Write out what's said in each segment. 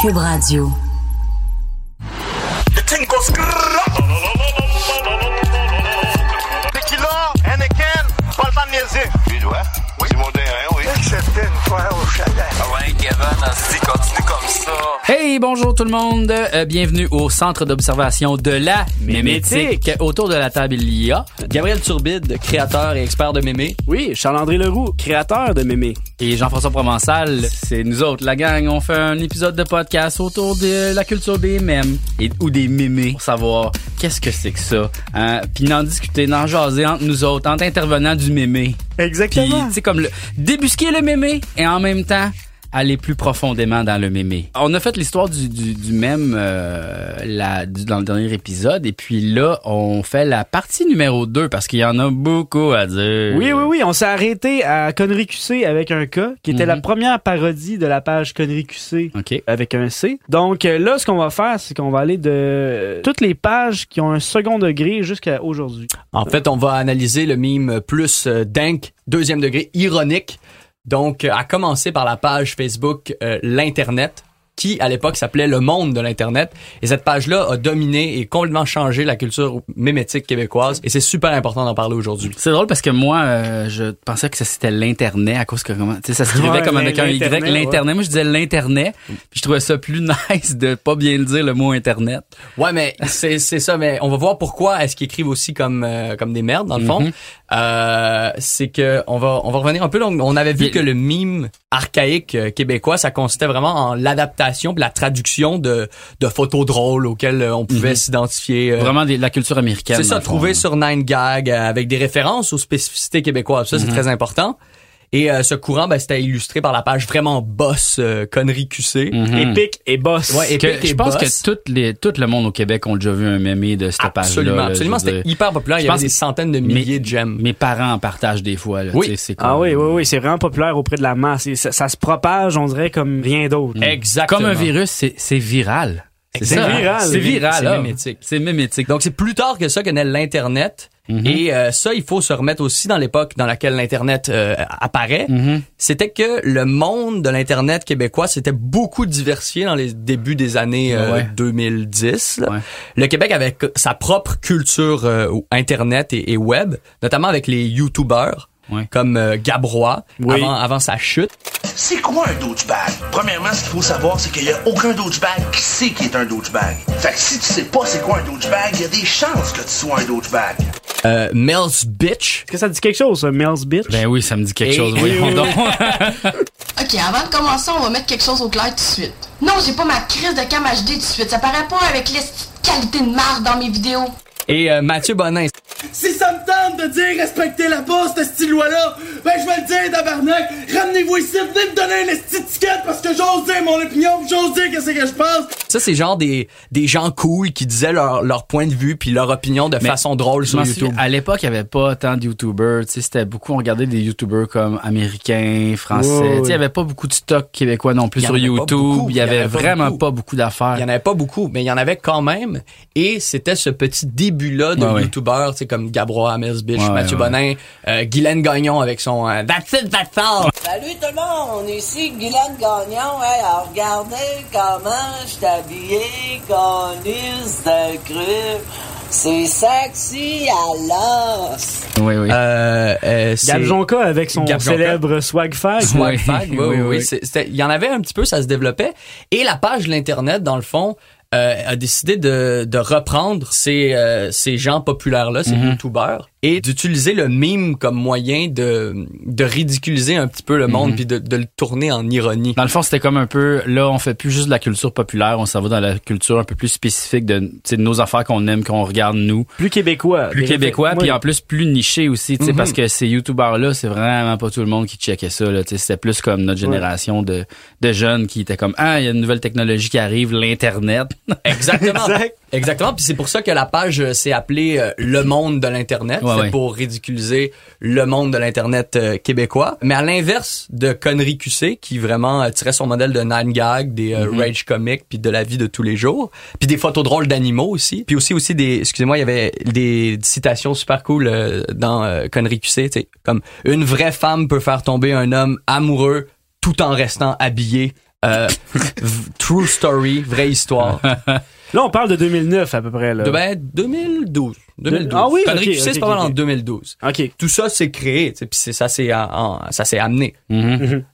Cube Radio. Hey, bonjour tout le monde. Bienvenue au Centre d'observation de la Mémétique. Autour de la table, il y a Gabriel Turbide, créateur et expert de mémé. Oui, Charles-André Leroux, créateur de mémé. Et Jean-François Provençal. C'est nous autres, la gang. On fait un épisode de podcast autour de la culture des mèmes ou des mémés pour savoir qu'est-ce que c'est que ça. Puis d'en discuter, d'en jaser entre nous autres, entre intervenants du mémé. Exactement. Puis, c'est comme débusquer le mémé et en même temps aller plus profondément dans le mémé. On a fait l'histoire du mème dans le dernier épisode et puis là, on fait la partie numéro 2 parce qu'il y en a beaucoup à dire. Oui. On s'est arrêté à Connerie QC avec un K qui était la première parodie de la page Connerie QC avec un C. Donc là, ce qu'on va faire, c'est qu'on va aller de toutes les pages qui ont un second degré jusqu'à aujourd'hui. En fait, on va analyser le mime plus dank, deuxième degré, ironique. Donc, à commencer par la page Facebook L'Internet, qui, à l'époque, s'appelait Le Monde de l'Internet. Et cette page-là a dominé et complètement changé la culture mémétique québécoise. Et c'est super important d'en parler aujourd'hui. C'est drôle parce que moi, je pensais que ça c'était l'Internet à cause que ça s'écrivait comme avec un Y. L'Internet, ouais. Moi, je disais l'Internet. Puis je trouvais ça plus nice de pas bien dire le mot Internet. Ouais, mais c'est ça. Mais on va voir pourquoi est-ce qu'ils écrivent aussi comme des merdes, dans le fond. C'est que on va revenir un peu. Donc, on avait vu que le mime archaïque québécois, ça consistait vraiment en l'adaptation, la traduction de photos drôles auxquelles on pouvait s'identifier. Vraiment la culture américaine. C'est ça, trouvé sur Nine Gag avec des références aux spécificités québécoises. Ça, c'est très important. Et ce courant, c'était illustré par la page vraiment boss, Connerie QC. Épique et boss. Ouais, épique et boss. Je pense que tout le monde au Québec ont déjà vu un mémé de cette page-là. Absolument. C'était hyper populaire. Il y avait des centaines de milliers de j'aime. Mes parents en partagent des fois. Là, c'est cool. Ah oui. C'est vraiment populaire auprès de la masse. Et ça se propage, on dirait, comme rien d'autre. Exactement. Comme un virus, c'est viral. C'est viral. C'est mémétique. Donc, c'est plus tard que ça que naît l'Internet. Et ça, il faut se remettre aussi dans l'époque dans laquelle l'Internet apparaît. C'était que le monde de l'Internet québécois s'était beaucoup diversifié dans les débuts des années 2010. Ouais. Le Québec avait sa propre culture Internet et web, notamment avec les YouTubers. Ouais. Comme Gab Roy, avant sa chute. C'est quoi un douchebag? Premièrement, ce qu'il faut savoir, c'est qu'il n'y a aucun douchebag qui sait qu'il est un douchebag. Fait que si tu sais pas c'est quoi un douchebag, il y a des chances que tu sois un douchebag. Mell's Bitch. Est-ce que ça dit quelque chose, ça, Mell's Bitch? Ben oui, ça me dit quelque chose, voyons donc. OK, avant de commencer, on va mettre quelque chose au clair tout de suite. Non, j'ai pas ma crise de cam HD tout de suite. Ça paraît pas avec les qualités de marde dans mes vidéos. Et Mathieu Bonin. Si ça me tente de dire respecter la poste, cette petite loi-là, ben je vais le dire, tabarnak. Ramenez-vous ici, venez me donner un petit ticket parce que j'ose dire mon opinion, j'ose dire qu'est-ce que je pense. Ça, c'est genre des gens cool qui disaient leur point de vue puis leur opinion de façon drôle sur YouTube. À l'époque, il n'y avait pas tant de YouTubers. C'était beaucoup, on regardait des YouTubers comme américains, français. Il n'y avait pas beaucoup de stock québécois non plus sur YouTube. Il n'y avait vraiment pas beaucoup d'affaires. Il n'y en avait pas beaucoup, mais il y en avait quand même. Et c'était ce petit début-là de YouTubers, comme Gab Roy, Amels Bitch, Mathieu Bonin, Guylaine Gagnon avec son That's it, that's all. Salut tout le monde, ici Guylaine Gagnon. Hey, regardez comment je suis habillée, conus de cru. C'est sexy à l'os. Oui. Gab Jonka avec son célèbre swag fag. Swag fag. Il y en avait un petit peu, ça se développait. Et la page de l'Internet, dans le fond, a décidé de reprendre ces gens populaires-là, ces YouTubers, et d'utiliser le meme comme moyen de ridiculiser un petit peu le monde, puis de le tourner en ironie. Dans le fond, c'était comme un peu, là, on fait plus juste de la culture populaire, on s'en va dans la culture un peu plus spécifique de nos affaires qu'on aime, qu'on regarde nous. Plus québécois. Plus québécois, puis en plus, plus niché aussi, tu sais, parce que ces youtubeurs-là, c'est vraiment pas tout le monde qui checkait ça, là, tu sais, c'était plus comme notre génération de jeunes qui étaient comme, ah, il y a une nouvelle technologie qui arrive, l'Internet. Exactement. Exactement, puis c'est pour ça que la page s'est appelée Le Monde de l'Internet, pour ridiculiser le monde de l'Internet québécois. Mais à l'inverse de Connerie QC, qui vraiment tirait son modèle de Nine Gag, des rage comics, puis de la vie de tous les jours, puis des photos drôles d'animaux aussi, puis aussi des, excusez-moi, il y avait des citations super cool dans Connerie QC, tu sais, comme une vraie femme peut faire tomber un homme amoureux tout en restant habillé. True story, vraie histoire. Là, on parle de 2009 à peu près. Là. 2012. Ah oui, Connerie QC, c'est pas mal en 2012. Okay. Tout ça s'est créé, puis ça s'est amené.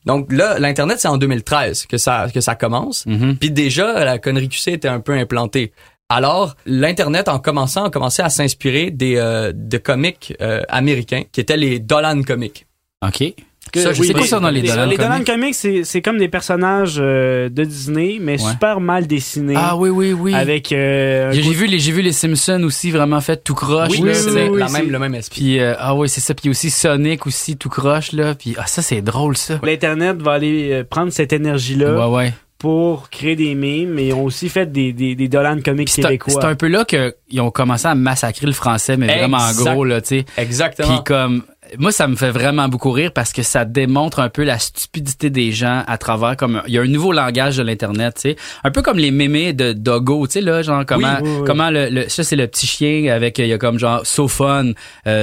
Donc là, l'Internet, c'est en 2013 que ça commence. Puis déjà, la Connerie QC était un peu implantée. Alors, l'Internet, a commencé à s'inspirer de comics américains, qui étaient les Dolan Comics. OK. Ça, je sais pas ça dans les Dolan Comics. Les Dolan Comics, c'est comme des personnages de Disney, mais super mal dessinés. Ah oui. Avec j'ai vu les Simpsons aussi vraiment fait tout croche. Oui, là, le même esprit. Puis c'est ça. Puis aussi Sonic aussi tout croche là. Puis ça c'est drôle ça. L'Internet va aller prendre cette énergie là. Ouais. Pour créer des mimes, mais ils ont aussi fait des Dolan Comics québécois. C'est un peu là qu'ils ont commencé à massacrer le français, mais vraiment en gros, là, tu sais. Exactement. Puis comme, moi, ça me fait vraiment beaucoup rire parce que ça démontre un peu la stupidité des gens à travers, comme, il y a un nouveau langage de l'Internet, tu sais. Un peu comme les mémés de Doggo, tu sais, là, genre, comment ça, c'est le petit chien avec, il y a comme genre, so fun,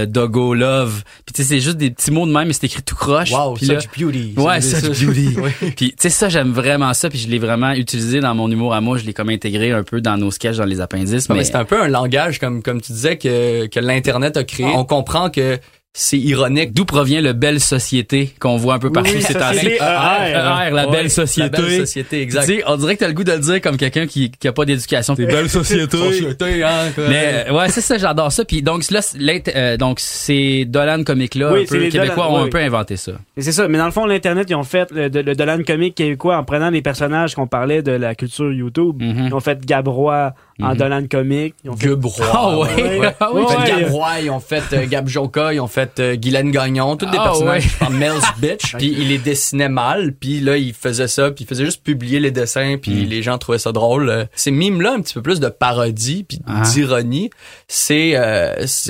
Doggo love. Puis tu sais, c'est juste des petits mots de même, mais c'est écrit tout croche. Wow, pis such beauty. Ouais, such beauty. Puis tu sais, ça, j'aime vraiment ça, puis je l'ai vraiment utilisé dans mon humour à moi, je l'ai comme intégré un peu dans nos sketchs, dans les appendices. Mais c'est un peu un langage, comme tu disais, que l'Internet a créé. On comprend que c'est ironique. D'où provient le belle société qu'on voit un peu partout ces temps-ci? La belle société. La belle société, exact. Tu sais, on dirait que t'as le goût de le dire comme quelqu'un qui a pas d'éducation. T'es belle société. Hein, mais, c'est ça, j'adore ça. Puis donc, là, ces Dolan Comics-là, un peu québécois, ont un peu inventé ça. Et c'est ça. Mais dans le fond, l'Internet, ils ont fait le Dolan Comics québécois en prenant les personnages qu'on parlait de la culture YouTube. Ils ont fait Gab Roy en Dolan Comics. Gab Roy. Gab Roy, ils ont fait Gab Jonka, ils ont fait Guylaine Gagnon, tous des personnages en Mell's Bitch, puis il les dessinait mal, puis là il faisait ça, puis il faisait juste publier les dessins, puis les gens trouvaient ça drôle. Ces mimes là un petit peu plus de parodie puis d'ironie, c'est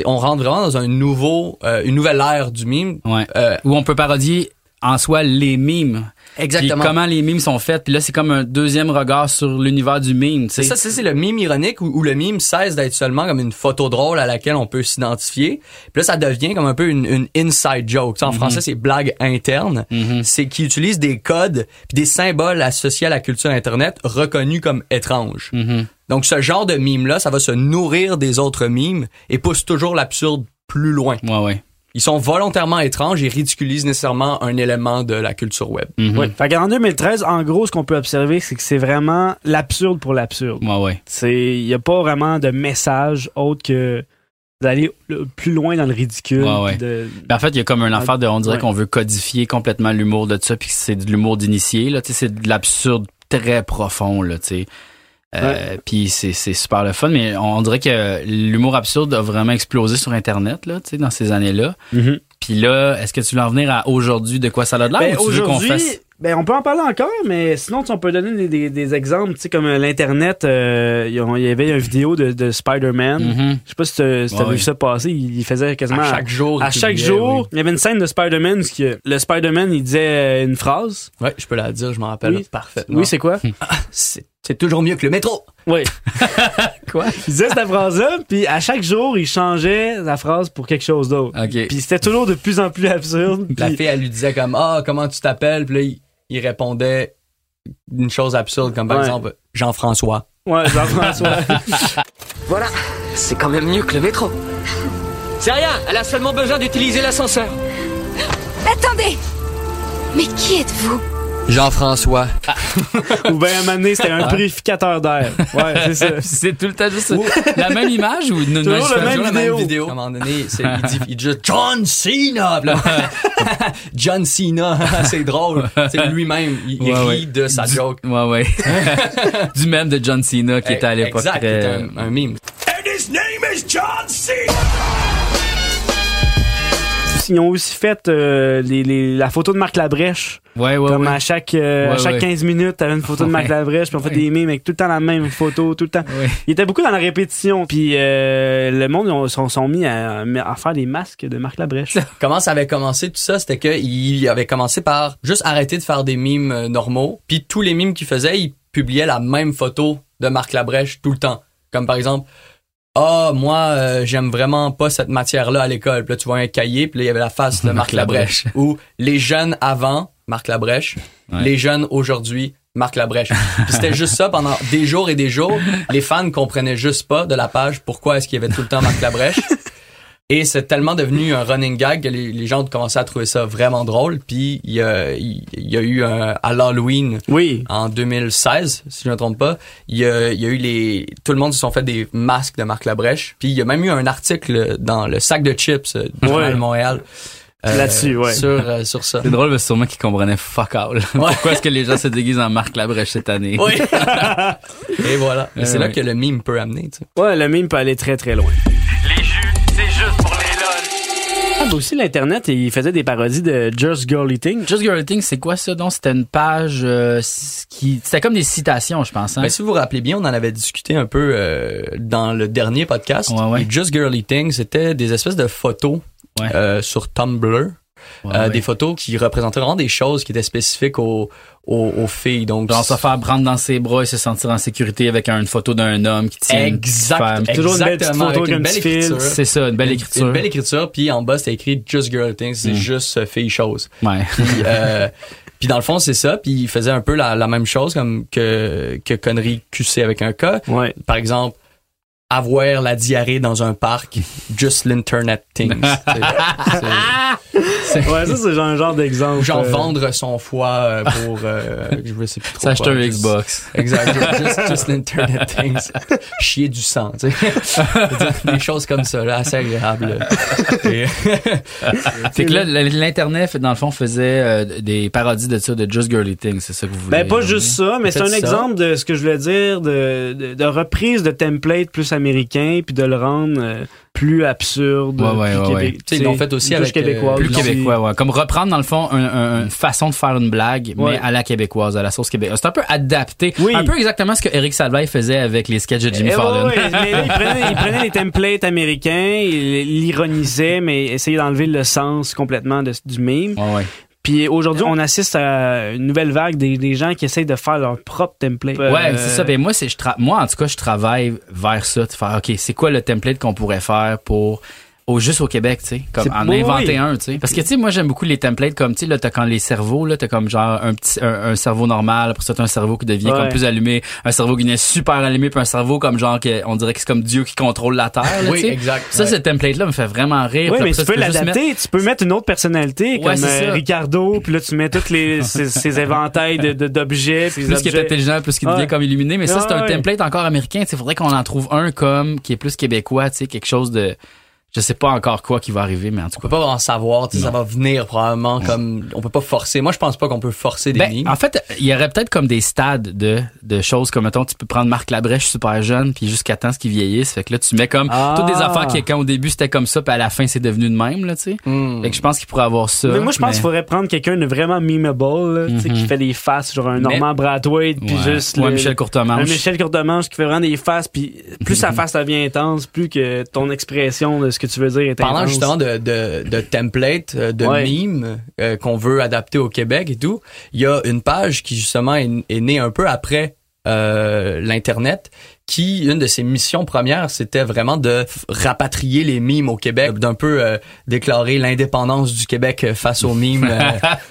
on rentre vraiment dans une nouvelle ère du mime où on peut parodier en soi les mimes. Exactement. Puis comment les mimes sont faites. Puis là, c'est comme un deuxième regard sur l'univers du mime. T'sais. Ça, c'est le mime ironique où le mime cesse d'être seulement comme une photo drôle à laquelle on peut s'identifier. Puis là, ça devient comme un peu une inside joke. T'sais, en français, c'est blague interne. C'est qui utilise des codes puis des symboles associés à la culture Internet reconnus comme étranges. Donc, ce genre de mime-là, ça va se nourrir des autres mimes et pousse toujours l'absurde plus loin. Ouais. Ils sont volontairement étranges et ridiculisent nécessairement un élément de la culture web. Fait qu'en 2013, en gros, ce qu'on peut observer, c'est que c'est vraiment l'absurde pour l'absurde. C'est, il y a pas vraiment de message autre que d'aller plus loin dans le ridicule. En fait, il y a comme une affaire de, on dirait qu'on veut codifier complètement l'humour de ça, puis c'est de l'humour d'initié, là, tu sais, c'est de l'absurde très profond, là, tu sais. Puis c'est super le fun, mais on dirait que l'humour absurde a vraiment explosé sur Internet là, tu sais, dans ces années-là. Puis là, est-ce que tu veux en venir à aujourd'hui de quoi ça a de l'air, ou tu veux qu'on fasse... On peut en parler encore, mais sinon, on peut donner des exemples, tu sais, comme l'Internet, il y avait une vidéo de Spider-Man. Je sais pas si t'as vu ça passer, il faisait quasiment... À chaque jour, il y avait une scène de Spider-Man, parce que le Spider-Man, il disait une phrase. Ouais, je peux la dire, je m'en rappelle parfaitement. Oui, c'est quoi? C'est toujours mieux que le métro. Oui. Quoi? Il disait cette phrase-là, puis à chaque jour, il changeait la phrase pour quelque chose d'autre. Okay. Puis c'était toujours de plus en plus absurde. La fille, elle lui disait comme « Ah, comment tu t'appelles? » Puis là, il répondait une chose absurde, comme par exemple « Jean-François. » Ouais, Jean-François. Voilà, c'est quand même mieux que le métro. C'est rien, elle a seulement besoin d'utiliser l'ascenseur. Attendez! Mais qui êtes-vous? Jean-François. Ou bien à un moment donné, c'était un purificateur d'air. Ouais, c'est ça. C'est tout le temps juste la même image ou une même vidéo. À un moment donné, il dit John Cena. John Cena, c'est drôle. C'est lui-même. Il rit de sa joke. Ouais, ouais. Du même de John Cena qui était à l'époque. Exact, qui était un meme. And his name is John Cena! Ils ont aussi fait la photo de Marc Labrèche. Comme à chaque 15 minutes, t'avais une photo de Marc Labrèche, puis on fait des mimes avec tout le temps la même photo, tout le temps. Ouais. Il était beaucoup dans la répétition, puis le monde sont mis à faire des masques de Marc Labrèche. Comment ça avait commencé tout ça? C'était qu'il avait commencé par juste arrêter de faire des mimes normaux, puis tous les mimes qu'il faisait, il publiait la même photo de Marc Labrèche tout le temps. Comme par exemple... moi, j'aime vraiment pas cette matière-là à l'école. Puis là, tu vois un cahier, puis là, il y avait la face de Marc Labrèche. Ou les jeunes avant, Marc Labrèche. Ouais. Les jeunes aujourd'hui, Marc Labrèche. Puis c'était juste ça pendant des jours et des jours. Les fans comprenaient juste pas de la page pourquoi est-ce qu'il y avait tout le temps Marc Labrèche. Et c'est tellement devenu un running gag que les gens ont commencé à trouver ça vraiment drôle. Puis il y a eu à l'Halloween en 2016, si je ne me trompe pas, il y a eu tout le monde se sont fait des masques de Marc Labrèche. Puis il y a même eu un article dans le sac de chips du Journal de Montréal. Là-dessus, sur ça. C'est drôle, mais sûrement qu'ils comprenaient fuck all. Pourquoi est-ce que les gens se déguisent en Marc Labrèche cette année? Oui. Et voilà. Mais c'est là que le meme peut amener, tu sais. Ouais, le meme peut aller très, très loin. Les jus, c'est juste pour les lol. Ah, aussi, l'Internet, il faisait des parodies de Just Girl Eating. Just Girl Eating, c'est quoi ça? Donc, c'était une page c'était comme des citations, je pense. Hein? Ben, si vous vous rappelez bien, on en avait discuté un peu dans le dernier podcast. Et Just Girl Eating, c'était des espèces de photos sur Tumblr. Des photos qui représentaient vraiment des choses qui étaient spécifiques aux filles. Donc, genre se faire prendre dans ses bras et se sentir en sécurité avec une photo d'un homme qui tient une femme. Toujours une belle petite photo avec une belle écriture. C'est ça, une belle écriture. Une belle écriture, puis en bas, c'est écrit « Just Girl Things », c'est juste « Fille chose ». Ouais. Puis, puis dans le fond, c'est ça. Puis il faisait un peu la même chose comme que Connerie QC avec un K. Ouais. Par exemple, avoir la diarrhée dans un parc, just l'internet things. Ça c'est un genre d'exemple. Genre vendre son foie pour je sais plus trop. S'acheter un Xbox. Exact. Just l'internet things. Chier du sang, tu sais. Des choses comme ça, là, assez agréable. Fait que là, l'internet dans le fond faisait des parodies de ça, de Just Girly Things, c'est ça que vous voulez. Ben pas juste ça, mais c'est un exemple de ce que je voulais dire de reprise de template plus américain, puis de le rendre plus absurde, plus ils l'ont fait aussi avec québécois, plus québécois, comme reprendre dans le fond une façon de faire une blague, mais à la québécoise, à la sauce québécoise. C'est un peu adapté, un peu exactement ce que Éric Salvail faisait avec les sketchs de Jimmy Fallon. Il prenait les templates américains, il l'ironisait, mais essayait d'enlever le sens complètement du meme. Puis aujourd'hui, on assiste à une nouvelle vague des gens qui essayent de faire leur propre template. C'est ça. Ben moi, moi en tout cas, je travaille vers ça, de faire OK, c'est quoi le template qu'on pourrait faire pour juste au Québec, tu sais, comme en inventer un, tu sais. Parce que tu sais, moi j'aime beaucoup les templates comme tu sais là, t'as quand les cerveaux là, t'as comme genre un cerveau normal, après ça t'as un cerveau qui devient comme plus allumé, un cerveau qui devient super allumé, puis un cerveau comme genre on dirait que c'est comme Dieu qui contrôle la terre, là, tu sais. Exact. Ça ce template là me fait vraiment rire. Oui, mais ça, tu peux l'adapter, tu peux mettre une autre personnalité comme Ricardo, puis là tu mets toutes ces éventails d'objets, puis plus qu'il est intelligent, plus qu'il devient comme illuminé, mais ça c'est un template encore américain, tu sais, faudrait qu'on en trouve un comme qui est plus québécois, tu sais, quelque chose de je sais pas encore quoi qui va arriver, mais en tout cas. On peut pas en savoir, ça va venir probablement comme, on peut pas forcer. Moi, je pense pas qu'on peut forcer des lignes. En fait, il y aurait peut-être comme des stades de choses, comme mettons, tu peux prendre Marc Labrèche super jeune, puis jusqu'à temps ce qu'il vieillisse. Fait que là, tu mets comme toutes des affaires qui, quand au début, c'était comme ça, puis à la fin, c'est devenu de même, là, tu sais. Fait que je pense qu'il pourrait avoir ça. Mais moi, je pense qu'il faudrait prendre quelqu'un de vraiment memeable, là, tu sais, qui fait des faces, genre un Normand Brathwaite, puis juste. Michel Courtemanche. Un Michel Courtemanche qui fait vraiment des faces, puis plus sa face devient intense, plus que ton expression de ce que tu veux dire est intense. Parlant justement de templates, de mimes qu'on veut adapter au Québec et tout, il y a une page qui justement est née un peu après l'Internet, qui, une de ses missions premières, c'était vraiment de rapatrier les mimes au Québec, d'un peu déclarer l'indépendance du Québec face aux mimes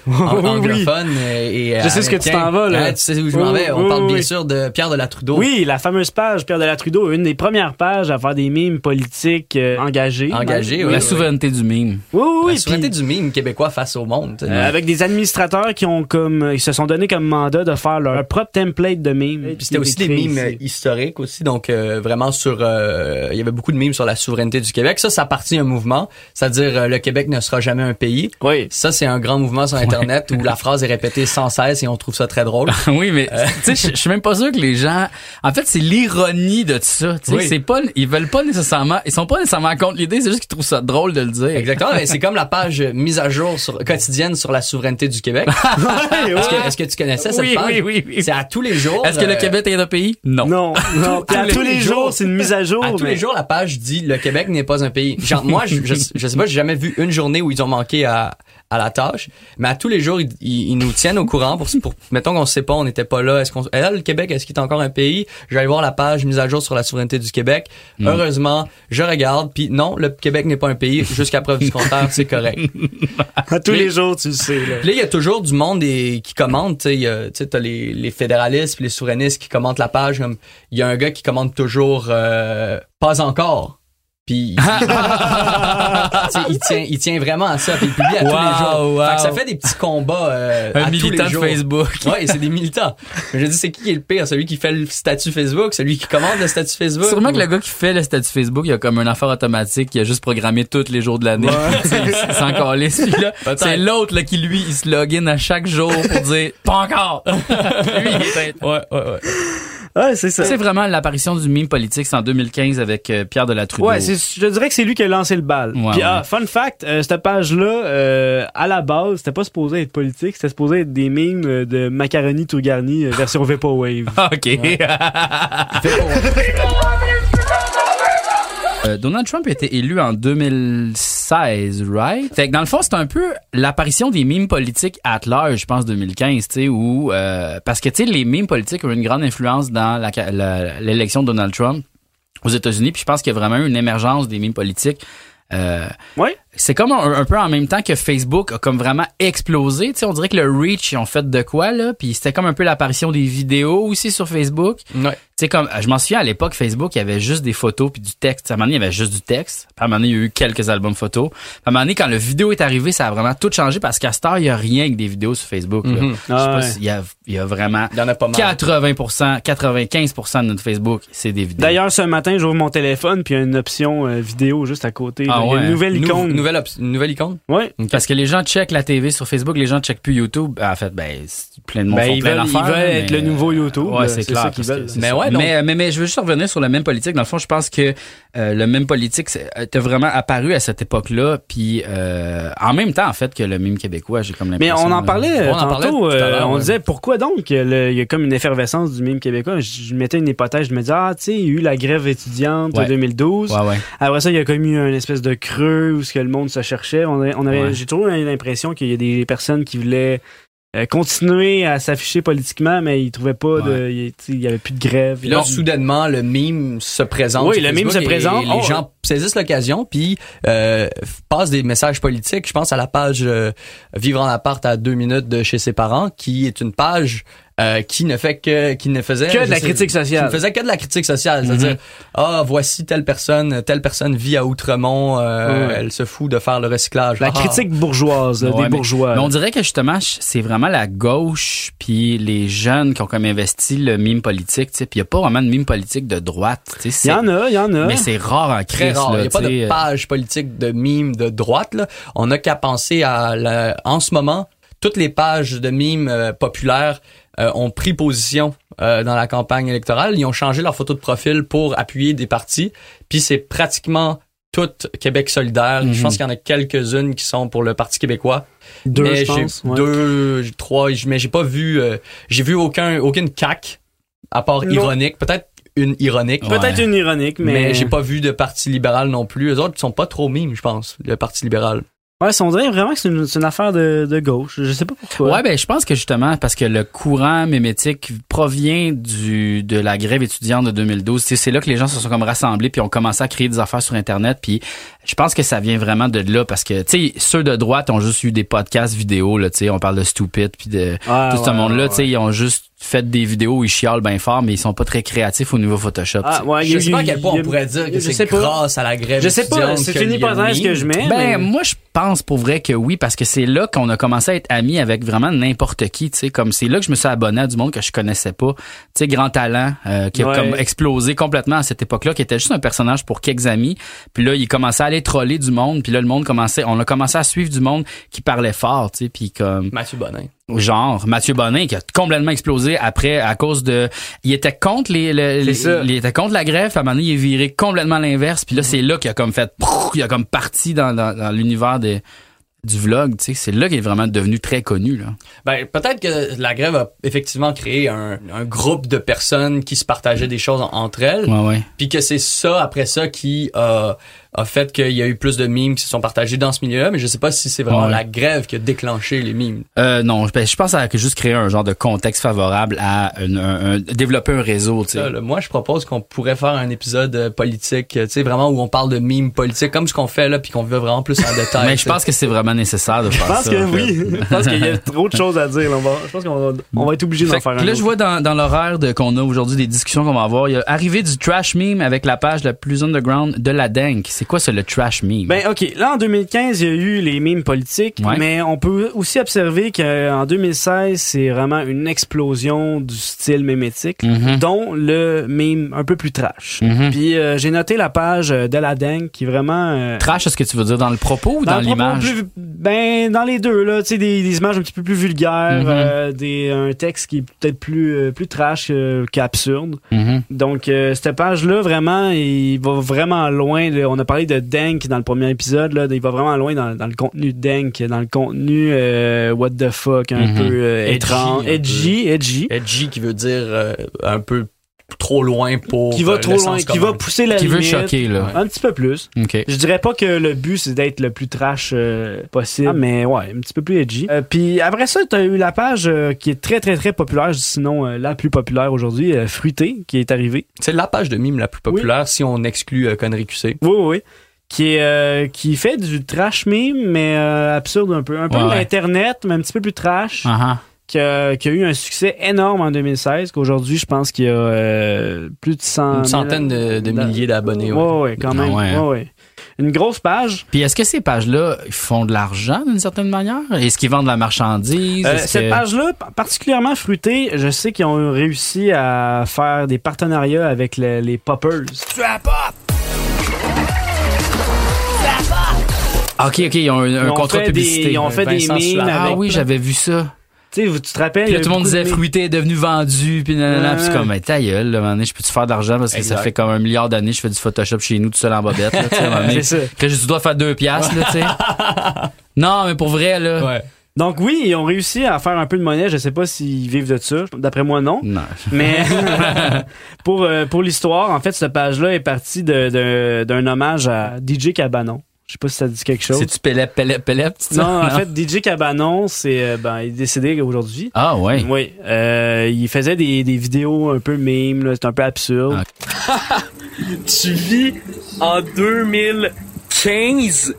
anglophones. Et je sais ce que tu t'en vas, là. Tu sais où je m'en vais. On parle bien sûr de Pierre de la Trudeau. Oui, la fameuse page Pierre de la Trudeau, une des premières pages à faire des mimes politiques engagées. Engagées, oui. La souveraineté du mime. Oui, la souveraineté du mime québécois face au monde. Avec des administrateurs qui ont ils se sont donné comme mandat de faire leur propre template de mimes. Puis c'était aussi des mimes historiques aussi, donc vraiment sur... il y avait beaucoup de mimes sur la souveraineté du Québec. Ça partit un mouvement, c'est-à-dire le Québec ne sera jamais un pays. Oui. Ça, c'est un grand mouvement sur Internet où la phrase est répétée sans cesse et on trouve ça très drôle. Oui, mais tu sais, je suis même pas sûr que les gens... En fait, c'est l'ironie de ça. Oui. C'est pas... Ils veulent pas nécessairement... Ils sont pas nécessairement contre l'idée, c'est juste qu'ils trouvent ça drôle de le dire. Exactement. Mais c'est comme la page mise à jour quotidienne sur la souveraineté du Québec. Est-ce que tu connaissais cette page? Oui. C'est à tous les jours. Est-ce que le Québec est un pays? Non. À tous les jours, c'est une mise à jour. À tous les jours, la page dit le Québec n'est pas un pays. Genre, moi, je sais pas, j'ai jamais vu une journée où ils ont manqué à la tâche, mais à tous les jours, ils nous tiennent au courant pour mettons qu'on sait pas, on n'était pas là. Là, le Québec, est-ce qu'il est encore un pays? Je vais aller voir la page mise à jour sur la souveraineté du Québec. Heureusement, je regarde, puis non, le Québec n'est pas un pays. Jusqu'à preuve du contraire, c'est correct. À tous les jours, tu le sais. Là, il y a toujours du monde qui commente. Tu sais, t'as les fédéralistes et les souverainistes qui commentent la page. Il y a un gars qui commente toujours pas encore. Puis il tient vraiment à ça, puis il publie à tous les jours. Fait que ça fait des petits combats à tous les jours. Un militant de Facebook. Ouais, c'est des militants. Je dis, c'est qui est le pire? Celui qui fait le statut Facebook? Celui qui commande le statut Facebook? Sûrement que le gars qui fait le statut Facebook, il a comme une affaire automatique, il a juste programmé tous les jours de l'année. C'est encore les celui-là. C'est l'autre là qui, lui, il se login à chaque jour pour dire « Pas encore! » Lui, il est ouais. Ouais, c'est ça. C'est vraiment l'apparition du mime politique, c'est en 2015 avec Pierre de la Trudeau. Ouais, je dirais que c'est lui qui a lancé le bal. Puis fun fact, cette page-là, à la base, c'était pas supposé être politique, c'était supposé être des mimes de Macaroni Tout Garni version Vaporwave. OK. Ouais. Donald Trump a été élu en 2016, right? Fait que dans le fond, c'est un peu l'apparition des mimes politiques at large, je pense, 2015, tu sais, où... parce que, tu sais, les mimes politiques ont une grande influence dans l'élection de Donald Trump aux États-Unis, puis je pense qu'il y a vraiment eu une émergence des mimes politiques. Oui. C'est comme un peu en même temps que Facebook a comme vraiment explosé, tu sais, on dirait que le reach, ils ont fait de quoi, là, puis c'était comme un peu l'apparition des vidéos aussi sur Facebook. Ouais. Tu sais, comme, je m'en souviens, à l'époque, Facebook, il y avait juste des photos puis du texte. À un moment donné, il y avait juste du texte. À un moment donné, il y a eu quelques albums photos. À un moment donné, quand le vidéo est arrivé, ça a vraiment tout changé parce qu'à cette heure, il y a rien que des vidéos sur Facebook, là. Il y a vraiment... Il y en a pas mal. 80%, 95% de notre Facebook, c'est des vidéos. D'ailleurs, ce matin, j'ouvre mon téléphone puis il y a une option vidéo juste à côté. Une nouvelle icône. Nouvelle icône? Oui. Okay. Parce que les gens checkent la TV sur Facebook, les gens checkent plus YouTube. En fait, plein de monde font plein d'affaires. Ils veulent être le nouveau YouTube. Ouais, c'est clair. Ça qu'ils veulent. Mais je veux juste revenir sur le mème politique. Dans le fond, je pense que le mème politique était vraiment apparu à cette époque-là. Puis en même temps, en fait, que le mème québécois, j'ai comme l'impression... Mais on en parlait tantôt. On disait, pourquoi donc il y a comme une effervescence du mème québécois? Je mettais une hypothèse. Je me disais, tu sais, il y a eu la grève étudiante en 2012. Ouais. Après ça, il y a comme eu une espèce de creux où ce que le monde se cherchait. J'ai toujours eu l'impression qu'il y a des personnes qui voulaient continuer à s'afficher politiquement, mais ils trouvaient pas il y avait plus de grève. Puis là, soudainement, le mime se présente. Oui, le mime se présente. Les gens saisissent l'occasion, puis passent des messages politiques. Je pense à la page Vivre en appart à 2 minutes de chez ses parents, qui est une page qui ne faisait que de la critique sociale, c'est-à-dire voici telle personne vit à Outremont, elle se fout de faire le recyclage, la critique bourgeoise des bourgeois. Mais on dirait que justement c'est vraiment la gauche puis les jeunes qui ont comme investi le mime politique, tu sais, puis il y a pas vraiment de mime politique de droite, tu sais. Il y en a mais c'est rare en crise, là. Il y a pas de page politique de mime de droite, là. On n'a qu'à penser à en ce moment toutes les pages de mimes populaires ont pris position dans la campagne électorale. Ils ont changé leur photo de profil pour appuyer des partis. Puis c'est pratiquement tout Québec solidaire. Je pense qu'il y en a quelques-unes qui sont pour le Parti québécois. Deux, je pense, trois. Mais j'ai pas vu... j'ai vu aucune CAQ, à part ironique. Peut-être une ironique. Mais j'ai pas vu de Parti libéral non plus. Eux autres, ils sont pas trop mimes, je pense, le Parti libéral. Ouais, on dirait vraiment que c'est une affaire de gauche. Je sais pas pourquoi. Ouais, ben je pense que justement parce que le courant mémétique provient de la grève étudiante de 2012. C'est là que les gens se sont comme rassemblés puis ont commencé à créer des affaires sur Internet. Puis je pense que ça vient vraiment de là parce que tu sais ceux de droite ont juste eu des podcasts vidéo là. Tu sais, on parle de Stupid puis de tout ce monde-là. Tu sais, ils ont juste fait des vidéos où ils chialent bien fort, mais ils sont pas très créatifs au niveau Photoshop. Ah, ouais, je sais pas à quel point on pourrait dire que c'est grâce à la grève. Je sais pas, c'est une hypothèse que je mets. Ben, moi, je pense pour vrai que oui, parce que c'est là qu'on a commencé à être amis avec vraiment n'importe qui, tu sais, comme c'est là que je me suis abonné à du monde que je connaissais pas. Tu sais, Grand Talent, qui a comme explosé complètement à cette époque-là, qui était juste un personnage pour quelques amis. Puis là, il commençait à aller troller du monde, puis là, on a commencé à suivre du monde qui parlait fort, tu sais, puis comme... Mathieu Bonin. Genre Mathieu Bonin qui a complètement explosé après à cause de il était contre il était contre la grève, à un moment donné il est viré complètement l'inverse, puis là c'est là qu'il a comme fait il a comme parti dans l'univers du vlog, tu sais, c'est là qu'il est vraiment devenu très connu là. Ben peut-être que la grève a effectivement créé un groupe de personnes qui se partageaient des choses entre elles. Ouais. Puis que c'est ça après ça qui a fait qu'il y a eu plus de mimes qui se sont partagés dans ce milieu-là, mais je sais pas si c'est vraiment la grève qui a déclenché les mimes. Non, je pense à juste créer un genre de contexte favorable à développer un réseau, tu sais. Moi, je propose qu'on pourrait faire un épisode politique, tu sais, vraiment où on parle de mimes politiques, comme ce qu'on fait là, puis qu'on veut vraiment plus en détail. Mais je pense que c'est vraiment nécessaire de faire ça. Je pense qu'il y a trop de choses à dire. Là. Je pense qu'on va être obligé d'en faire un autre. Là, je vois dans l'horaire qu'on a aujourd'hui des discussions qu'on va avoir, il y a arrivée du trash meme avec la page la plus underground de la Denk. C'est quoi le trash meme? Ben ok, là en 2015, il y a eu les memes politiques, mais on peut aussi observer qu'en 2016, c'est vraiment une explosion du style mémétique, dont le meme un peu plus trash. Puis j'ai noté la page de la Dengue qui est vraiment... Trash, est-ce que tu veux dire dans le propos ou dans l'image? Dans les deux, là, tu sais, des images un petit peu plus vulgaires, un texte qui est peut-être plus trash qu'absurde. Donc cette page-là, vraiment, il va vraiment loin, là, on a parlé de Denk dans le premier épisode, là, il va vraiment loin dans le contenu Denk, dans le contenu what the fuck, un peu étrange, edgy qui veut dire un peu trop loin pour qui va trop loin, qui va pousser la limite, qui veut choquer là, un petit peu plus. Okay. Je dirais pas que le but c'est d'être le plus trash possible, mais ouais, un petit peu plus edgy. Puis après ça, t'as eu la page qui est très très très populaire, sinon la plus populaire aujourd'hui, Fruité, qui est arrivée. C'est la page de mime la plus populaire si on exclut Connerie QC. Oui. Qui fait du trash mime, mais absurde un peu, d'internet, mais un petit peu plus trash. Qui a eu un succès énorme en 2016, qu'aujourd'hui, je pense qu'il y a plus de 100 une centaine de milliers d'abonnés. Oui, quand même. Ouais. Une grosse page. Puis est-ce que ces pages-là font de l'argent d'une certaine manière? Est-ce qu'ils vendent de la marchandise? Cette page-là, particulièrement Fruité, je sais qu'ils ont réussi à faire des partenariats avec les poppers. Strap up! OK, ils ont un contrat de publicité. Ils ont fait des memes. Ah oui, j'avais vu ça. Tu te rappelles? Puis là, tout le monde disait Fruité est devenu vendu, puis nanana, puis c'est comme, ta gueule, là, man, je peux-tu faire de l'argent parce que ça fait comme 1 milliard d'années, je fais du Photoshop chez nous tout seul en bobette, là, tu sais, man, c'est ça. Que je dois faire 2 piastres, là, tu sais. Non, mais pour vrai, là. Ouais. Donc oui, ils ont réussi à faire un peu de monnaie. Je sais pas s'ils vivent de ça. D'après moi, non. Mais pour l'histoire, en fait, cette page-là est partie d'un hommage à DJ Cabanon. Je sais pas si ça dit quelque chose. C'est-tu Pélep? Non, en fait, DJ Cabanon, il est décédé aujourd'hui. Ah, ouais. Oui. Il faisait des vidéos un peu mèmes, là. C'est un peu absurde. Ah. Tu vis en 2015,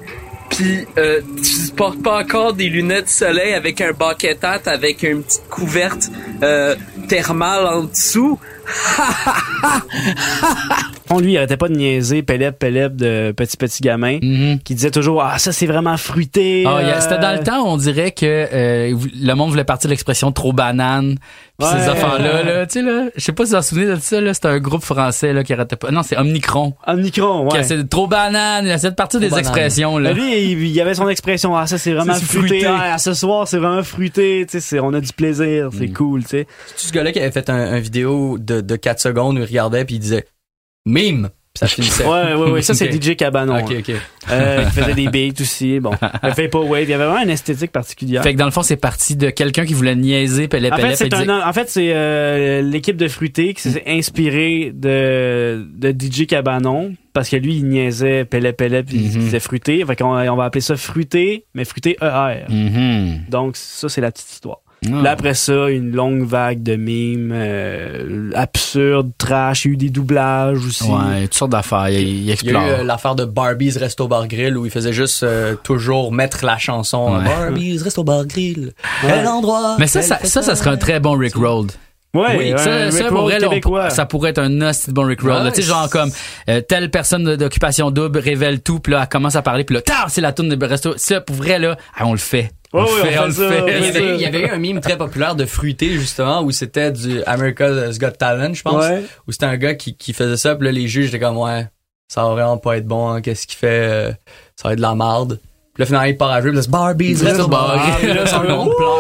pis tu portes pas encore des lunettes de soleil avec un bucket hat, avec une petite couverte thermale en dessous. On lui, il arrêtait pas de niaiser Pélep de petit gamin qui disait toujours ça c'est vraiment Fruité. C'était dans le temps où on dirait que le monde voulait partir de l'expression trop banane. Puis ces enfants-là, là, tu sais, là, je sais pas si vous en souvenez de ça, là, c'était un groupe français, là, qui arrêtait pas. Non, c'est Omnicron. Qui essayait de trop banane, il essayait de partir trop des banane. Expressions, là. Mais lui, il avait son expression, ça c'est vraiment fruité. Ce soir, c'est vraiment fruité, tu sais, on a du plaisir, c'est cool, tu sais. C'est ce gars-là qui avait fait un vidéo de 4 secondes où il regardait pis il disait, mime. Puis ça finissait. Ouais. Ça, c'est DJ Cabanon. OK. Il faisait des beats aussi. Bon. Le Vaporwave. Il y avait vraiment une esthétique particulière. Fait que dans le fond, c'est parti de quelqu'un qui voulait niaiser, c'est l'équipe de Fruité qui s'est inspirée de DJ Cabanon. Parce que lui, il niaisait Pellet, puis il disait Fruité. Fait qu'on va appeler ça Fruité, mais Fruité ER. Mm-hmm. Donc, ça, c'est la petite histoire. Oh. Là, après ça, une longue vague de mimes absurdes, trash. Il y a eu des doublages aussi. Ouais, toutes sortes d'affaires. Il explore. Il y a eu l'affaire de Barbie's Resto Bar Grill où il faisait juste toujours mettre la chanson Barbie's Resto Bar Grill. Quel endroit. Mais ça serait un très bon Rick Roll. Ouais, oui, ça pour vrai, ça pourrait être un hostie de bon Rick Roll. Tu sais, genre comme telle personne d'occupation double révèle tout, puis là, elle commence à parler, puis là, c'est la toune de resto. Ça, pour vrai, là, on le fait. Il y avait eu un mime très populaire de Fruité, justement, où c'était du America's Got Talent, je pense, où c'était un gars qui faisait ça, puis là, les juges étaient comme, ça va vraiment pas être bon, hein, qu'est-ce qu'il fait, ça va être de la marde. Puis là, finalement, il part à jouer, puis là, c'est Barbie's Resto Bar. Là, c'est un grand plan.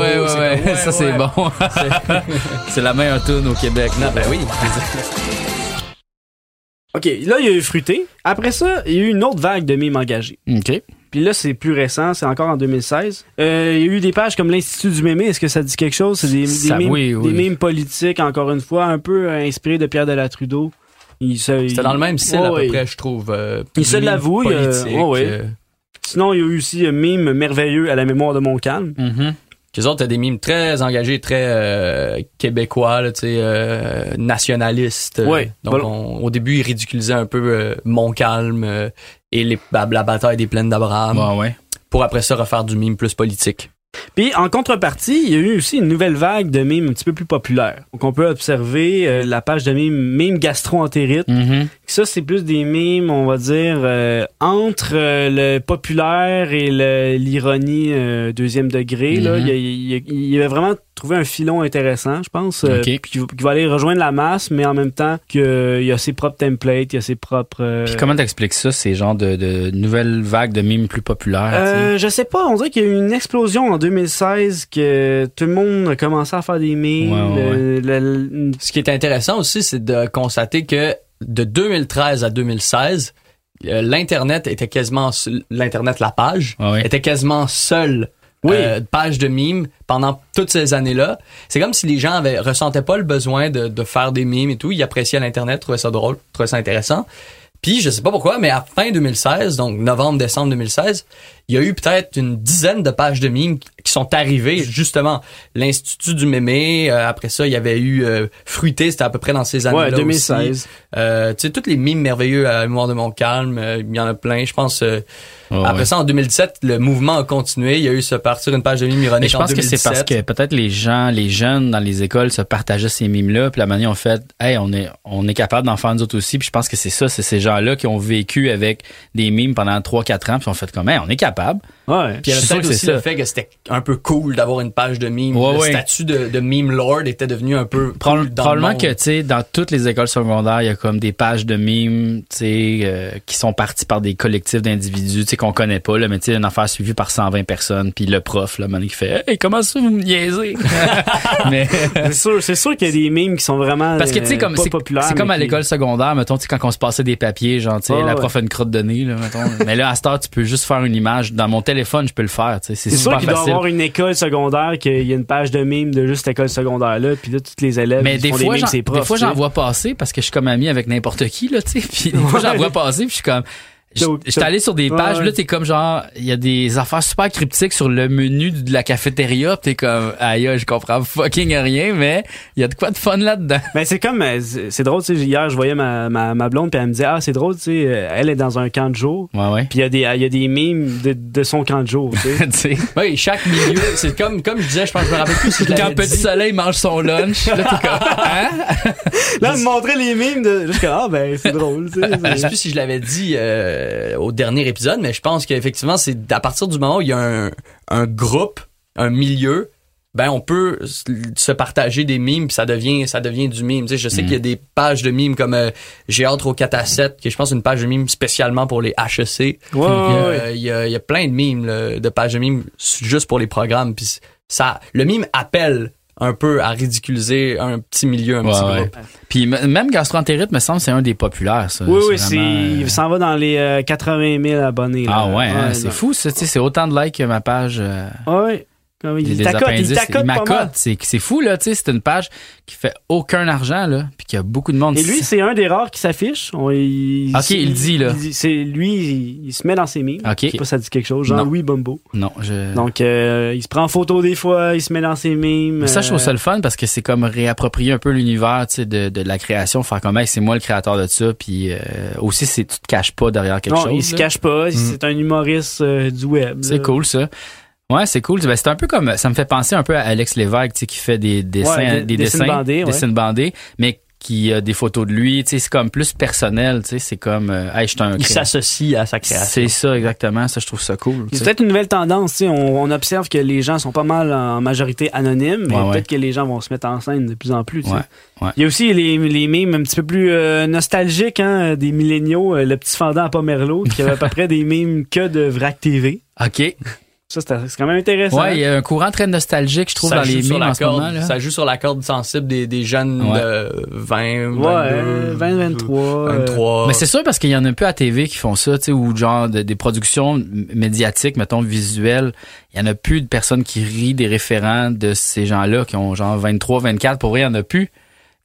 Ouais, ça, c'est bon. C'est la meilleure tune au Québec. Non, ben oui. OK, là, il y a eu Fruité. Après ça, il y a eu une autre vague de mimes engagés. OK. Puis là, c'est plus récent, c'est encore en 2016. Il y a eu des pages comme l'Institut du mémé. Est-ce que ça dit quelque chose? C'est des mimes politiques, encore une fois, un peu inspirés de Pierre de la Trudeau. C'était dans le même style, à peu près, je trouve. Il se l'avoue. Sinon, il y a eu aussi un mime merveilleux à la mémoire de Montcalm. Les autres, t'as des mimes très engagés, très québécois, là, nationalistes. Oui. Donc, au début, ils ridiculisaient un peu Montcalm et la bataille des plaines d'Abraham. Pour après ça, refaire du mime plus politique. Puis, en contrepartie, il y a eu aussi une nouvelle vague de mimes un petit peu plus populaires. Donc, on peut observer la page de mimes gastro-entérite. Ça, c'est plus des mimes, on va dire, entre le populaire et l'ironie deuxième degré. Là, il a vraiment trouvé un filon intéressant, je pense, qui va aller rejoindre la masse, mais en même temps qu'il y a ses propres templates, il y a ses propres... Puis comment t'expliques ça, ces genres de nouvelles vagues de mimes plus populaires? Je sais pas, on dirait qu'il y a eu une explosion en 2016 que tout le monde a commencé à faire des mimes. Ce qui est intéressant aussi, c'est de constater que de 2013 à 2016, l'Internet, la page, était quasiment seule page de mimes pendant toutes ces années-là. C'est comme si les gens ressentaient pas le besoin de faire des mimes et tout. Ils appréciaient l'Internet, trouvaient ça drôle, trouvaient ça intéressant. Puis, je sais pas pourquoi, mais à fin 2016, donc novembre-décembre 2016, il y a eu peut-être une dizaine de pages de mimes qui sont arrivées, justement. L'Institut du mémé, après ça, il y avait eu Fruité, c'était à peu près dans ces années-là 2016. Aussi. Tu sais, toutes les mimes merveilleux à la mémoire de Montcalm, il y en a plein, je pense. Ça, en 2017, le mouvement a continué. Il y a eu se partir une page de mimes ironique en 2017. Je pense que c'est parce que peut-être les jeunes dans les écoles se partageaient ces mimes-là, puis la manière on fait, hey, on est capable d'en faire nous autres aussi, puis je pense que c'est ça, c'est ces gens-là qui ont vécu avec des mimes pendant 3-4 ans, puis on fait comme, hey, on est capable. Ouais. Puis il y avait peut-être aussi le fait que c'était un peu cool d'avoir une page de mimes. Le statut de meme lord était devenu un peu cool dans probablement le monde. Que, tu sais, dans toutes les écoles secondaires, il y a comme des pages de mimes, tu sais, qui sont parties par des collectifs d'individus, tu sais, qu'on connaît pas, là, mais tu sais, une affaire suivie par 120 personnes, puis le prof, là, qui fait, hey, comment ça vous me niaisez? Mais c'est sûr qu'il y a des mimes qui sont vraiment parce que, tu sais, comme c'est populaire. C'est comme à l'école secondaire, mettons, tu sais, quand on se passait des papiers, genre, tu sais, la prof a une crotte de nez, là, mettons. Mais là, à cette heure, tu peux juste faire une image dans mon téléphone, je peux le faire, tu sais, c'est super sûr qu'il doit y avoir une école secondaire qu'il y a une page de mimes de juste l'école secondaire là, puis là tous les élèves mais font des mimes, c'est prof. Des fois j'en vois passer parce que je suis comme ami avec n'importe qui là, tu sais, puis des fois j'en vois passer, puis je suis comme j'étais allé sur des pages, là, t'es comme genre, il y a des affaires super cryptiques sur le menu de la cafétéria, pis t'es comme, aïe, je comprends fucking rien, mais il y a de quoi de fun là-dedans. Mais c'est comme, c'est drôle, tu sais, hier, je voyais ma blonde, pis elle me disait, c'est drôle, tu sais, elle est dans un camp de jour. Pis il y a des mimes de son camp de jour, tu sais. Oui, chaque milieu, c'est comme je disais, je pense que je me rappelle plus si je l'avais dit. Quand Petit Soleil mange son lunch, là, t'es comme, là, elle me montrait les mimes de, jusqu'à, c'est drôle, tu sais. Je sais plus si je l'avais dit, au dernier épisode, mais je pense qu'effectivement, c'est à partir du moment où il y a un groupe, un milieu, ben on peut se partager des mimes, puis ça devient du mime. Tu sais, je sais qu'il y a des pages de mimes comme J'ai hâte au 4 à 7, qui est, je pense, une page de mimes spécialement pour les HEC. Il y a plein de mimes, de pages de mimes juste pour les programmes. Puis ça, le mime appelle un peu à ridiculiser un petit milieu, un petit peu. Puis même gastroentérite, me semble, c'est un des populaires, ça. Oui, oui, il s'en va dans les 80 000 abonnés. Là. Ah ouais, hein, c'est fou, ça. Tu sais, c'est autant de likes que ma page. Oui. Il t'accote, c'est fou, là, tu sais, c'est une page qui fait aucun argent, là, puis qu'il y a beaucoup de monde. Et lui, c'est un des rares qui s'affiche. Il dit, là. Il se met dans ses mimes. Okay. Je sais pas si ça dit quelque chose, Jean-Louis Bumbo. Non, Donc, il se prend en photo des fois, il se met dans ses mimes. Mais ça, je trouve ça le fun, parce que c'est comme réapproprier un peu l'univers, tu sais, de la création, faire comme, hey, c'est moi le créateur de ça, puis aussi, tu te caches pas derrière quelque chose. Non, il se cache pas, c'est un humoriste du web. C'est cool, ça. Ouais, c'est cool. Ben, c'est un peu comme, ça me fait penser un peu à Alex Lévesque, tu sais, qui fait des dessins bandés, mais qui a des photos de lui. Tu sais, c'est comme plus personnel. Tu sais, c'est comme, hey, je suis un. Il s'associe à sa création. C'est ça, exactement. Ça, je trouve ça cool. C'est peut-être une nouvelle tendance. Tu sais, on observe que les gens sont pas mal en majorité anonymes, mais peut-être que les gens vont se mettre en scène de plus en plus. Tu sais. Ouais. Il y a aussi les mèmes un petit peu plus nostalgiques, hein, des milléniaux, le petit fendant à Pomerleau, qui avait à peu près des mèmes que de Vrac TV. OK. Ça, c'est quand même intéressant. Oui, il y a un courant très nostalgique, je trouve, dans les mèmes en ce moment. Là. Ça joue sur la corde sensible des jeunes de 20, 22, 20, 23. 23. Mais c'est sûr parce qu'il y en a un peu à TV qui font ça, tu sais, ou genre des productions médiatiques, mettons, visuelles. Il n'y en a plus de personnes qui rient des référents de ces gens-là qui ont genre 23, 24. Pour vrai, il n'y en a plus.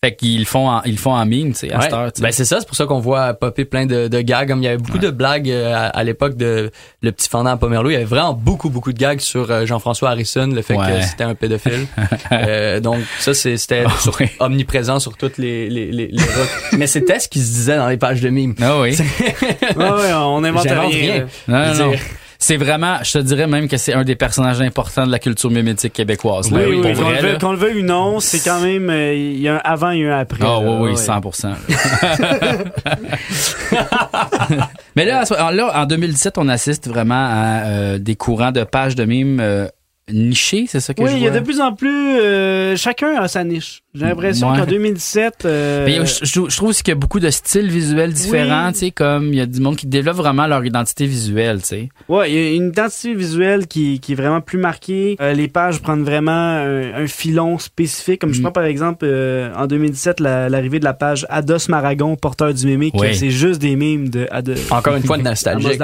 Fait qu'ils le font en mime, tu sais, à cette heure. Ben c'est ça, c'est pour ça qu'on voit popper plein de gags. Comme il y avait beaucoup de blagues à l'époque de Le Petit Fendant à Pomerleau. Il y avait vraiment beaucoup de gags sur Jean-François Harrison, le fait que c'était un pédophile. Donc ça, c'était omniprésent sur toutes les Mais c'était ce qui se disait dans les pages de mime. Ah oui. On n'invente rien. Non. C'est vraiment, je te dirais même que c'est un des personnages importants de la culture mémétique québécoise. Là. Oui, pour vrai, qu'on le veuille ou non, c'est quand même, il y a un avant et un après. Ah oui, 100%. Mais là, en 2017, on assiste vraiment à des courants de pages de mimes nichés, c'est ça que je vois? Oui, il y a de plus en plus, chacun a sa niche. J'ai l'impression qu'en 2017... Mais je trouve aussi qu'il y a beaucoup de styles visuels différents, tu sais, comme il y a du monde qui développe vraiment leur identité visuelle, tu sais. Oui, il y a une identité visuelle qui est vraiment plus marquée. Les pages prennent vraiment un filon spécifique, comme je prends par exemple, en 2017, l'arrivée de la page Ados Maragon, porteur du mémé, qui c'est juste des mimes de Ados. Encore une fois, nostalgique.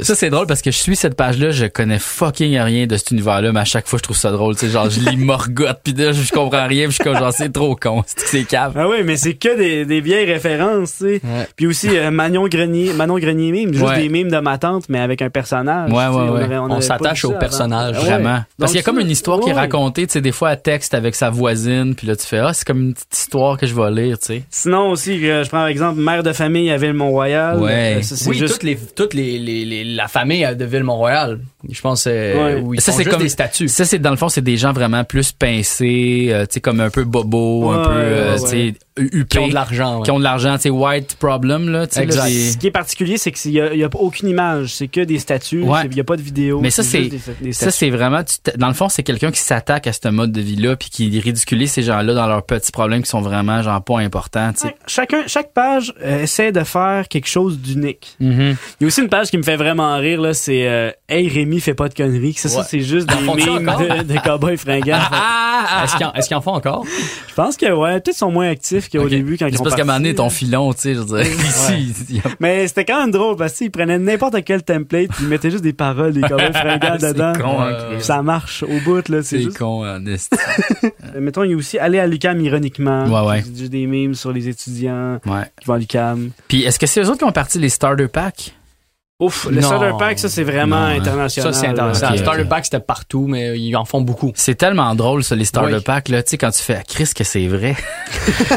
Ça, c'est drôle parce que je suis cette page-là, je connais fucking rien de cet univers-là, mais à chaque fois, je trouve ça drôle, tu sais, genre je lis Morgoth, puis là, je comprends rien, puis genre, c'est trop con, c'est cave. Ah oui, mais c'est que des vieilles références, tu sais. Ouais. Puis aussi, Manon Grenier mime, juste des mimes de ma tante, mais avec un personnage. On s'attache au personnage, vraiment. Ouais. Parce qu'il y a comme une histoire qui est racontée, tu sais, des fois à texte avec sa voisine, puis là, tu fais, c'est comme une petite histoire que je vais lire, tu sais. Sinon aussi, je prends par exemple, Mère de famille à Ville-Mont-Royal. Ouais. Ça, c'est juste... toute la famille de Ville-Mont-Royal. Je pense, où ils font juste comme des statues. Ça, c'est dans le fond, c'est des gens vraiment plus pincés, tu sais, comme un peu bobo, un peu, huppé, qui ont de l'argent, tu sais, white problem, là, tu sais. Ce qui est particulier, c'est qu'il y a aucune image, c'est que des statues, il n'y a pas de vidéo. Mais ça, c'est vraiment, dans le fond, c'est quelqu'un qui s'attaque à ce mode de vie-là, puis qui ridiculise ces gens-là dans leurs petits problèmes qui sont vraiment, genre, pas importants, tu sais. Chaque page essaie de faire quelque chose d'unique. Mm-hmm. Il y a aussi une page qui me fait vraiment rire, là, c'est, hey, Rémi, fais pas de conneries. Ça, c'est juste des mimes de cow-boys fringants. Est-ce qu'ils en font encore? Je pense que peut-être qu'ils sont moins actifs qu'au début quand ils ont parti. C'est parce qu'à un moment donné, ton filon, tu sais, je veux dire, ici. Mais c'était quand même drôle parce qu'ils prenaient n'importe quel template puis ils mettaient juste des paroles des cow-boys fringants dedans. Con, ça marche au bout, là. C'est juste... con, honnête. Mettons, il y a aussi aller à l'UQAM ironiquement. Ouais. J'ai des mimes sur les étudiants qui vont à l'UQAM. Puis est-ce que c'est eux autres qui ont parti les starter packs? Ouf, le starter pack, ça, c'est vraiment international. Ça, c'est international. Okay, starter pack, c'était partout, mais ils en font beaucoup. C'est tellement drôle, ça, les starter pack, là. Tu sais, quand tu fais, Chris, que c'est vrai.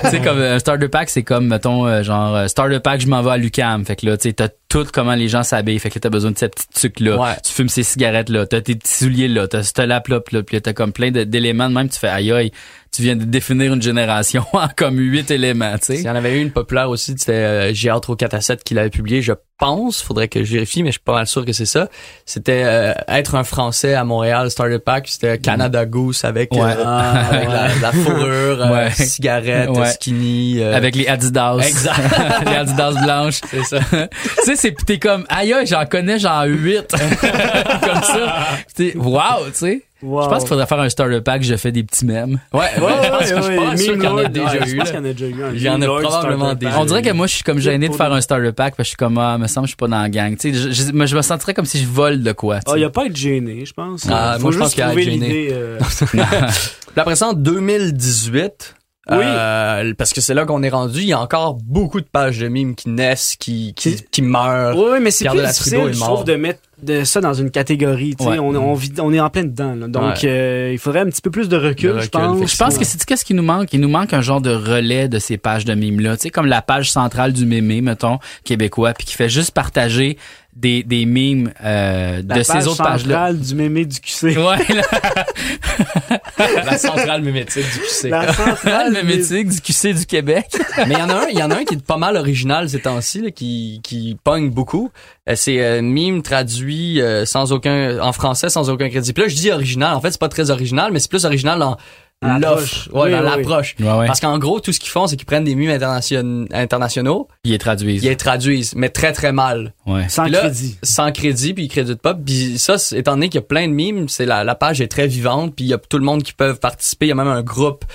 Tu sais, comme, un starter pack, c'est comme, mettons, genre, starter pack, je m'en vais à l'UQAM. Fait que là, tu sais, t'as tout comment les gens s'habillent. Fait que là, t'as besoin de cette petite tuque-là. Ouais. Tu fumes ces cigarettes-là. T'as tes petits souliers-là. T'as ce lap-là. Puis t'as comme plein d'éléments. Même, tu fais, aïe, aïe. Tu viens de définir une génération en comme 8 éléments, tu sais. Il y en avait une populaire aussi, c'était J'ai hâte au 4 à 7 qui l'avait publié, je pense, faudrait que je vérifie, mais je suis pas mal sûr que c'est ça. C'était être un Français à Montréal, starter pack, c'était Canada Goose avec, avec la fourrure, cigarette, skinny. Avec les Adidas. Exact. Les Adidas blanches. C'est ça. Tu sais, t'es comme, aïe, j'en connais genre 8. Comme ça. Wow, tu sais. Wow. Je pense qu'il faudrait faire un starter pack, je fais des petits mèmes. Ouais, je pense qu'il y en a déjà eu. Il y en a probablement déjà. On dirait que moi, je suis comme gêné de faire un starter pack, parce que je suis comme, ah, me semble, je suis pas dans la gang. Tu sais, je me sentirais comme si je vole de quoi. Ah, il n'y a pas à être gêné, je pense. Ah, moi, je pense qu'il y a à être gêné. Après ça, en 2018, oui, parce que c'est là qu'on est rendu, il y a encore beaucoup de pages de mimes qui naissent, qui meurent. Oui, mais c'est Pierre plus de la Trudeau difficile, je trouve, de mettre ça dans une catégorie. Tu sais, ouais. on est en plein dedans. Là. Donc, il faudrait un petit peu plus de recul, je pense. Je pense que c'est qu'est-ce qui nous manque. Il nous manque un genre de relais de ces pages de mimes-là. Tu sais, comme la page centrale du mémé, mettons, québécois, puis qui fait juste partager des mimes de ces autres pages-là. La page centrale du mémé du QC. Ouais, la centrale mémétique du QC. La centrale mémétique du QC du Québec. Mais il y en a un qui est pas mal original ces temps-ci, là, qui pogne beaucoup. C'est mime traduit en français sans aucun crédit. Puis là, je dis original. En fait, c'est pas très original, mais c'est plus original en l'approche. L'approche. Ouais, ouais. Parce qu'en gros, tout ce qu'ils font, c'est qu'ils prennent des mimes internationaux. Ils les traduisent. Mais très, très mal. Ouais. Sans crédit. Sans crédit, puis ils créditent pas. Puis ça, étant donné qu'il y a plein de mimes, c'est la page est très vivante, puis il y a tout le monde qui peut participer. Il y a même un groupe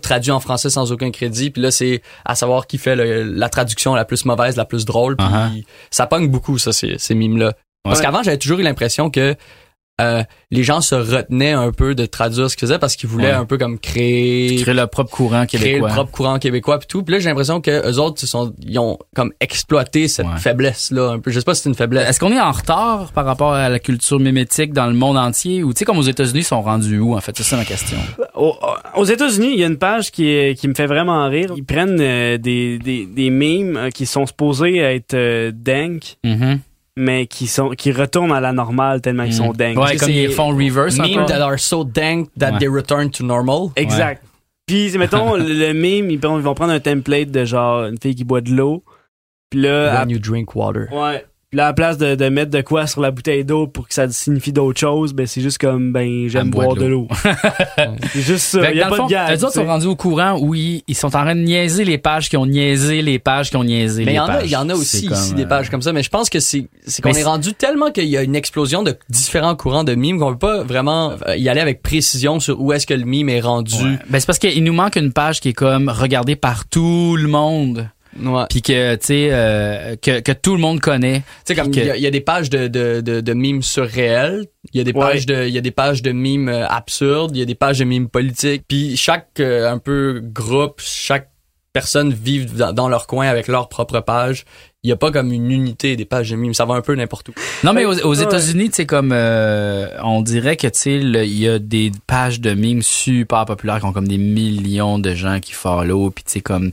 traduit en français sans aucun crédit. Puis là, c'est à savoir qui fait la traduction la plus mauvaise, la plus drôle. Puis ça pogne beaucoup, ça, ces mimes-là. Ouais. Parce qu'avant, j'avais toujours eu l'impression que les gens se retenaient un peu de traduire ce qu'ils faisaient parce qu'ils voulaient un peu comme créer leur propre courant québécois. Puis tout. Puis là, j'ai l'impression que eux autres, ils ont comme exploité cette faiblesse-là un peu. Je sais pas si c'est une faiblesse. Est-ce qu'on est en retard par rapport à la culture mémétique dans le monde entier? Ou tu sais, comme aux États-Unis, ils sont rendus où, en fait? C'est ça ma question. Aux États-Unis, il y a une page qui me fait vraiment rire. Ils prennent des memes qui sont supposés être dank. Mm-hmm. Mais qui retournent à la normale tellement qu'ils sont dingues. Ouais, comme ils font reverse. Memes that are so dank that they return to normal. Exact. Puis, mettons, le meme, ils vont prendre un template de genre une fille qui boit de l'eau. Puis là. When you drink water. Ouais. Puis là, à la place de mettre de quoi sur la bouteille d'eau pour que ça signifie d'autres choses, ben c'est juste comme, j'aime boire de l'eau. C'est juste ça. Il y a pas de gag. Les autres sont rendus au courant où ils sont en train de niaiser les pages qui ont niaisé les pages qui ont niaisé les pages. Mais il y en a aussi ici des pages comme ça, mais je pense que c'est qu'on est rendu tellement qu'il y a une explosion de différents courants de mimes qu'on peut pas vraiment y aller avec précision sur où est-ce que le mime est rendu. Ouais. Ben c'est parce qu'il nous manque une page qui est comme regardée par tout le monde. Puis que tu sais que tout le monde connaît, tu sais, comme il y a des pages de mimes surréels, il y a des pages de mimes absurdes, il y a des pages de mimes politiques, puis chaque un peu groupe, chaque personne vit dans leur coin avec leur propre page. Il y a pas comme une unité des pages de mimes, ça va un peu n'importe où. Non, mais aux États-Unis, tu sais, comme on dirait que tu sais, il y a des pages de mimes super populaires qui ont comme des millions de gens qui follow, puis tu sais, comme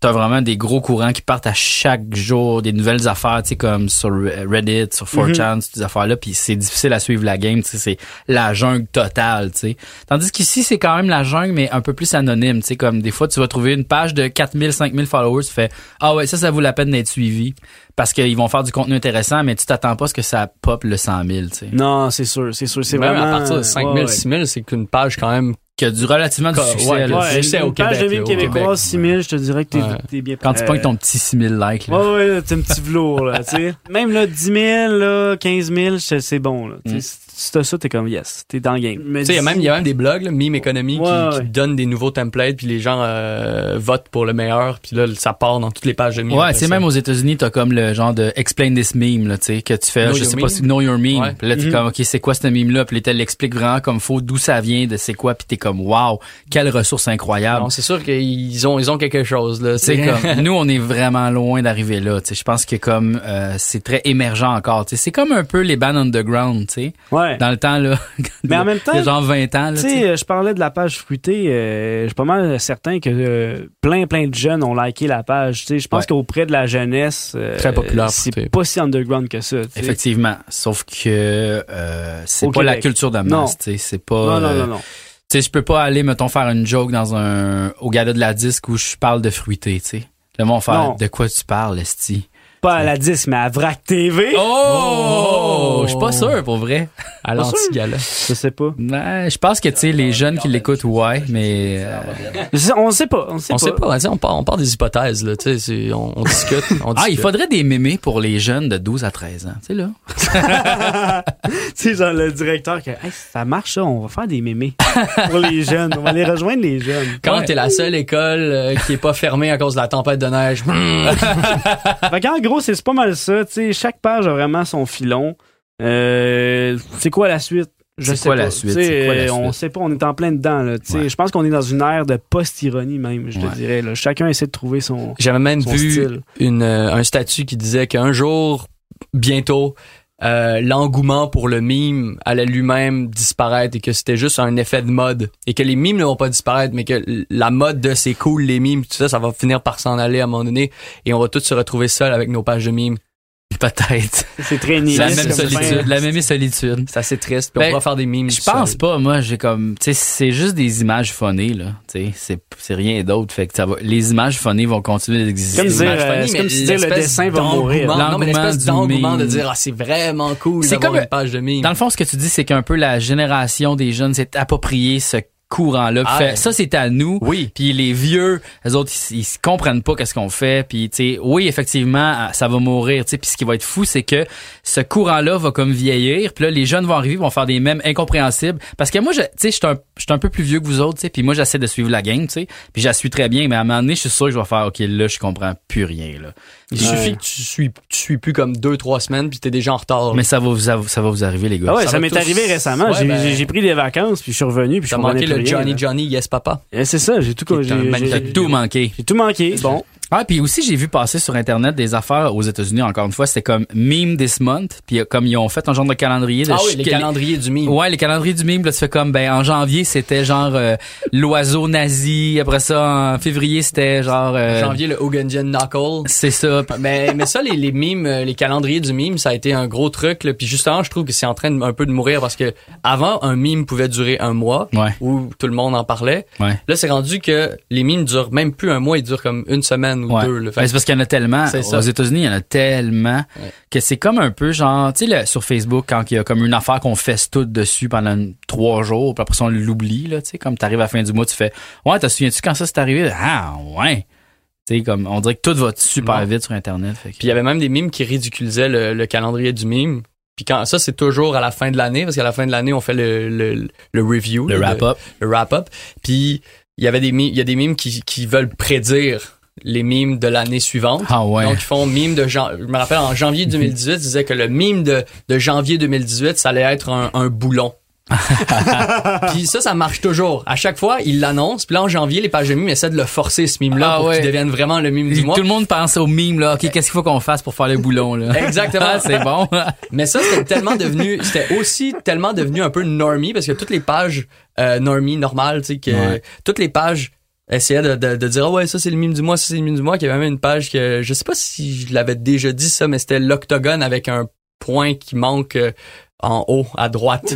t'as vraiment des gros courants qui partent à chaque jour, des nouvelles affaires, tu sais, comme sur Reddit, sur 4chan, ces affaires-là, puis c'est difficile à suivre la game, tu sais, c'est la jungle totale, tu sais. Tandis qu'ici, c'est quand même la jungle, mais un peu plus anonyme, tu sais, comme des fois, tu vas trouver une page de 4000, 5000 followers, tu fais « Ah ouais, ça vaut la peine d'être suivi ». Parce qu'ils vont faire du contenu intéressant, mais tu t'attends pas à ce que ça pop le 100 000, tu sais. Non, c'est sûr. C'est même vraiment à partir de 5 000, 6 000, c'est qu'une page quand même qui a du relativement du succès. Une au page Québec, de mime québécoise, 6 000, je te dirais que t'es bien prêt. Quand tu pognes ton petit 6 000 likes. Ouais, t'es un petit velours, là, tu sais. Même là, 10 000, là, 15 000, c'est bon, là. Si t'as ça, t'es comme yes, t'es dans le game. Tu sais, il y a même des blogs, là, Meme Economy, qui donnent des nouveaux templates, puis les gens votent pour le meilleur, puis là, ça part dans toutes les pages de meme. Ouais, tu sais, même aux États-Unis, t'as comme le genre de explain this meme, là, tu sais, que tu fais, know your meme. Ouais. Puis là, t'es comme, OK, c'est quoi ce meme-là? Puis là, t'as l'explique vraiment comme faut, d'où ça vient, de c'est quoi, puis t'es comme, wow, quelle ressource incroyable. Non, c'est sûr qu'ils ont quelque chose, là. Tu sais, comme, nous, on est vraiment loin d'arriver là, tu sais. Je pense que comme, c'est très émergent encore, tu sais. C'est comme un peu les bands underground, tu sais. Ouais. Dans le temps, là. Mais en même temps. Il y a genre 20 ans, là. Tu sais, je parlais de la page fruitée. Je suis pas mal certain que plein de jeunes ont liké la page. Tu sais, je pense qu'auprès de la jeunesse. Très populaire. C'est pas si underground que ça. T'sais. Effectivement. Sauf que c'est pas Québec. La culture de la masse. Tu sais, c'est pas. Non. Tu sais, je peux pas aller, mettons, faire une joke au gala de la disque où je parle de fruité, tu sais. Là, mon frère, de quoi tu parles, esti? Pas à la disque, mais à Vrac TV. Oh! Je suis pas sûr, pour vrai. À l'anti-gala. Je sais pas. Ben, je pense que, tu sais, les jeunes qui l'écoutent, ouais, mais... on sait pas. On sait pas. On part des hypothèses, là. Tu sais, on discute. Il faudrait des mémés pour les jeunes de 12 à 13 ans. Tu sais, là. Tu sais, genre le directeur qui ça marche, ça. On va faire des mémés pour les jeunes. On va aller rejoindre les jeunes. Quand t'es la seule école qui est pas fermée à cause de la tempête de neige. Fait qu'en gros, c'est pas mal ça. Tu sais, chaque page a vraiment son filon. C'est quoi la suite? Je sais pas. On sait pas, on est en plein dedans. Ouais. Je pense qu'on est dans une ère de post-ironie même, je te dirais. Là. Chacun essaie de trouver son J'avais même son vu style. Un statut qui disait qu'un jour, bientôt, l'engouement pour le mime allait lui-même disparaître et que c'était juste un effet de mode. Et que les mimes ne vont pas disparaître, mais que la mode de c'est cool, les mimes, tout ça, ça va finir par s'en aller à un moment donné et on va tous se retrouver seuls avec nos pages de mimes. Peut-être. C'est très nihiliste. La même solitude. C'est assez triste. Puis on va faire des mimes. Je pense pas. Moi, j'ai comme, tu sais, c'est juste des images funnées, là. Tu sais, c'est rien d'autre. Fait que ça va. Les images funnées vont continuer d'exister. C'est comme si le dessin va mourir. Non, mais l'espèce d'engouement de dire, c'est vraiment cool. C'est comme une page de mime. Dans le fond, ce que tu dis, c'est qu'un peu la génération des jeunes s'est approprié ce courant-là. Ça, c'est à nous. Oui. Puis les vieux, les autres, ils se comprennent pas qu'est-ce qu'on fait. Puis, tu sais, oui, effectivement, ça va mourir. Tu sais, puis ce qui va être fou, c'est que ce courant-là va comme vieillir. Puis là, les jeunes vont arriver, vont faire des mèmes incompréhensibles. Parce que moi, tu sais, je suis un peu plus vieux que vous autres. Tu sais, puis moi, j'essaie de suivre la game. Tu sais, puis je la suis très bien. Mais à un moment donné, je suis sûr que je vais faire. Ok, là, je comprends plus rien. Là. Il suffit que tu suis plus comme 2-3 semaines, puis t'es déjà en retard. Mais ça va vous arriver, les gars. Ah ouais, ça m'est arrivé récemment. Ouais, j'ai pris des vacances, puis je suis revenu, puis je comprenais plus. Johnny, yes papa. C'est ça, j'ai tout manqué. J'ai tout manqué. Bon. Ah, puis aussi, j'ai vu passer sur Internet des affaires aux États-Unis, encore une fois, c'était comme Meme This Month, puis comme ils ont fait un genre de calendrier. Les calendriers du meme. Ouais, les calendriers du meme, là, tu fais comme, en janvier, c'était genre l'oiseau nazi, après ça, en février, c'était genre... janvier, le Hogandian Knuckle. C'est ça. mais ça, les memes, les calendriers du meme, ça a été un gros truc, là, puis justement, je trouve que c'est en train un peu de mourir, parce que avant, un meme pouvait durer un mois, où tout le monde en parlait. Ouais. Là, c'est rendu que les memes durent même plus un mois, ils durent comme une semaine. Ou deux, le fait. C'est parce qu'il y en a tellement. Aux États-Unis, il y en a tellement que c'est comme un peu genre, tu sais, sur Facebook, quand il y a comme une affaire qu'on fesse tout dessus pendant 3 jours, puis après ça, on l'oublie, là, tu sais, comme t'arrives à la fin du mois, tu fais, t'as souviens-tu quand ça s'est arrivé? Ah, ouais! Comme, on dirait que tout va super vite sur Internet. Fait que... Puis il y avait même des mimes qui ridiculisaient le calendrier du mime. Puis quand ça, c'est toujours à la fin de l'année, parce qu'à la fin de l'année, on fait le review. Le wrap-up. Puis il y a des mimes qui veulent prédire les mimes de l'année suivante. Ah ouais. Donc, ils font mime de... Je me rappelle, en janvier 2018, ils disaient que le mime de janvier 2018, ça allait être un boulon. Puis ça marche toujours. À chaque fois, ils l'annoncent. Puis là, en janvier, les pages de mime essaient de le forcer, ce mime-là, pour qu'il devienne vraiment le mime du mois. Tout le monde pense au mime, là. OK, qu'est-ce qu'il faut qu'on fasse pour faire le boulon, là? Exactement. C'est bon. Mais ça, c'était aussi tellement devenu un peu normie, parce que toutes les pages normie, normales, tu sais, que toutes les pages... essayait de dire ça c'est le mime du mois, ça c'est le mime du mois. Qu'il y avait même une page que je sais pas si je l'avais déjà dit ça, mais c'était l'octogone avec un point qui manque en haut à droite.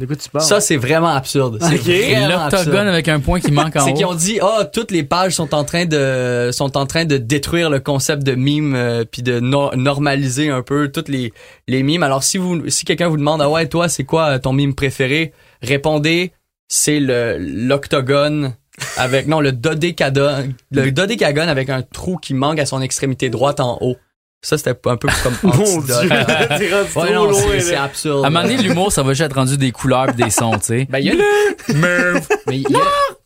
De quoi tu parles? Ça c'est vraiment absurde. C'est l'octogone avec un point qui manque en haut. C'est qu'ils ont dit toutes les pages sont en train de détruire le concept de mime puis de normaliser un peu toutes les mimes. Alors si quelqu'un vous demande toi c'est quoi ton mime préféré, répondez c'est l'octogone avec le dodécagone avec un trou qui manque à son extrémité droite en haut. Ça c'était un peu comme c'est absurde. À un moment donné l'humour ça va juste être rendu des couleurs et des sons, tu sais.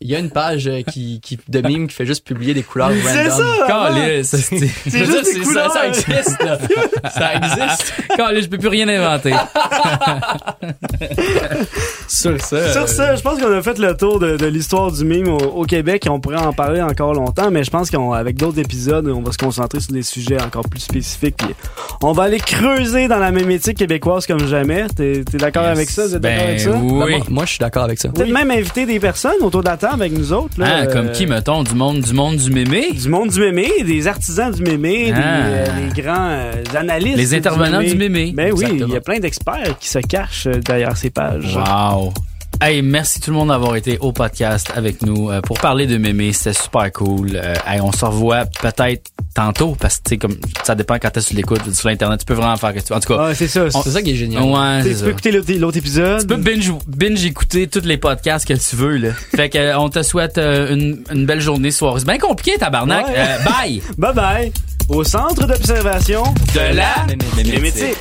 Il y a une page de mime qui fait juste publier des couleurs random. C'est ça, existe là. Ça existe. Je peux plus rien inventer. Sur ça, je pense qu'on a fait le tour de l'histoire du mime au Québec et on pourrait en parler encore longtemps, mais je pense qu'avec d'autres épisodes, on va se concentrer sur des sujets encore plus spécifiques. On va aller creuser dans la mémétique québécoise comme jamais. T'es d'accord avec ça? Vous êtes d'accord avec ça? Oui. Moi, je suis d'accord avec ça. Peut-être même inviter des personnes autour de la table avec nous autres. Là, comme qui, mettons? Du monde du mémé? Du monde du mémé, des artisans du mémé, des grands analystes. Les intervenants du mémé. Ben oui, il y a plein d'experts qui se cachent derrière ces pages. Wow! Hey, merci tout le monde d'avoir été au podcast avec nous pour parler de mémé. C'était super cool. Hey, on se revoit peut-être tantôt parce que tu sais comme ça dépend quand tu l'écoutes sur l'internet, tu peux vraiment faire que tu... En tout cas, ah, c'est ça, c'est ça qui est génial. Ouais, c'est ça. Tu peux écouter l'autre épisode. Tu peux binge écouter tous les podcasts que tu veux là. Fait que on te souhaite une belle journée, soirée. C'est bien compliqué tabarnak. Ouais. Bye. Bye bye. Au centre d'observation de la Mémétique.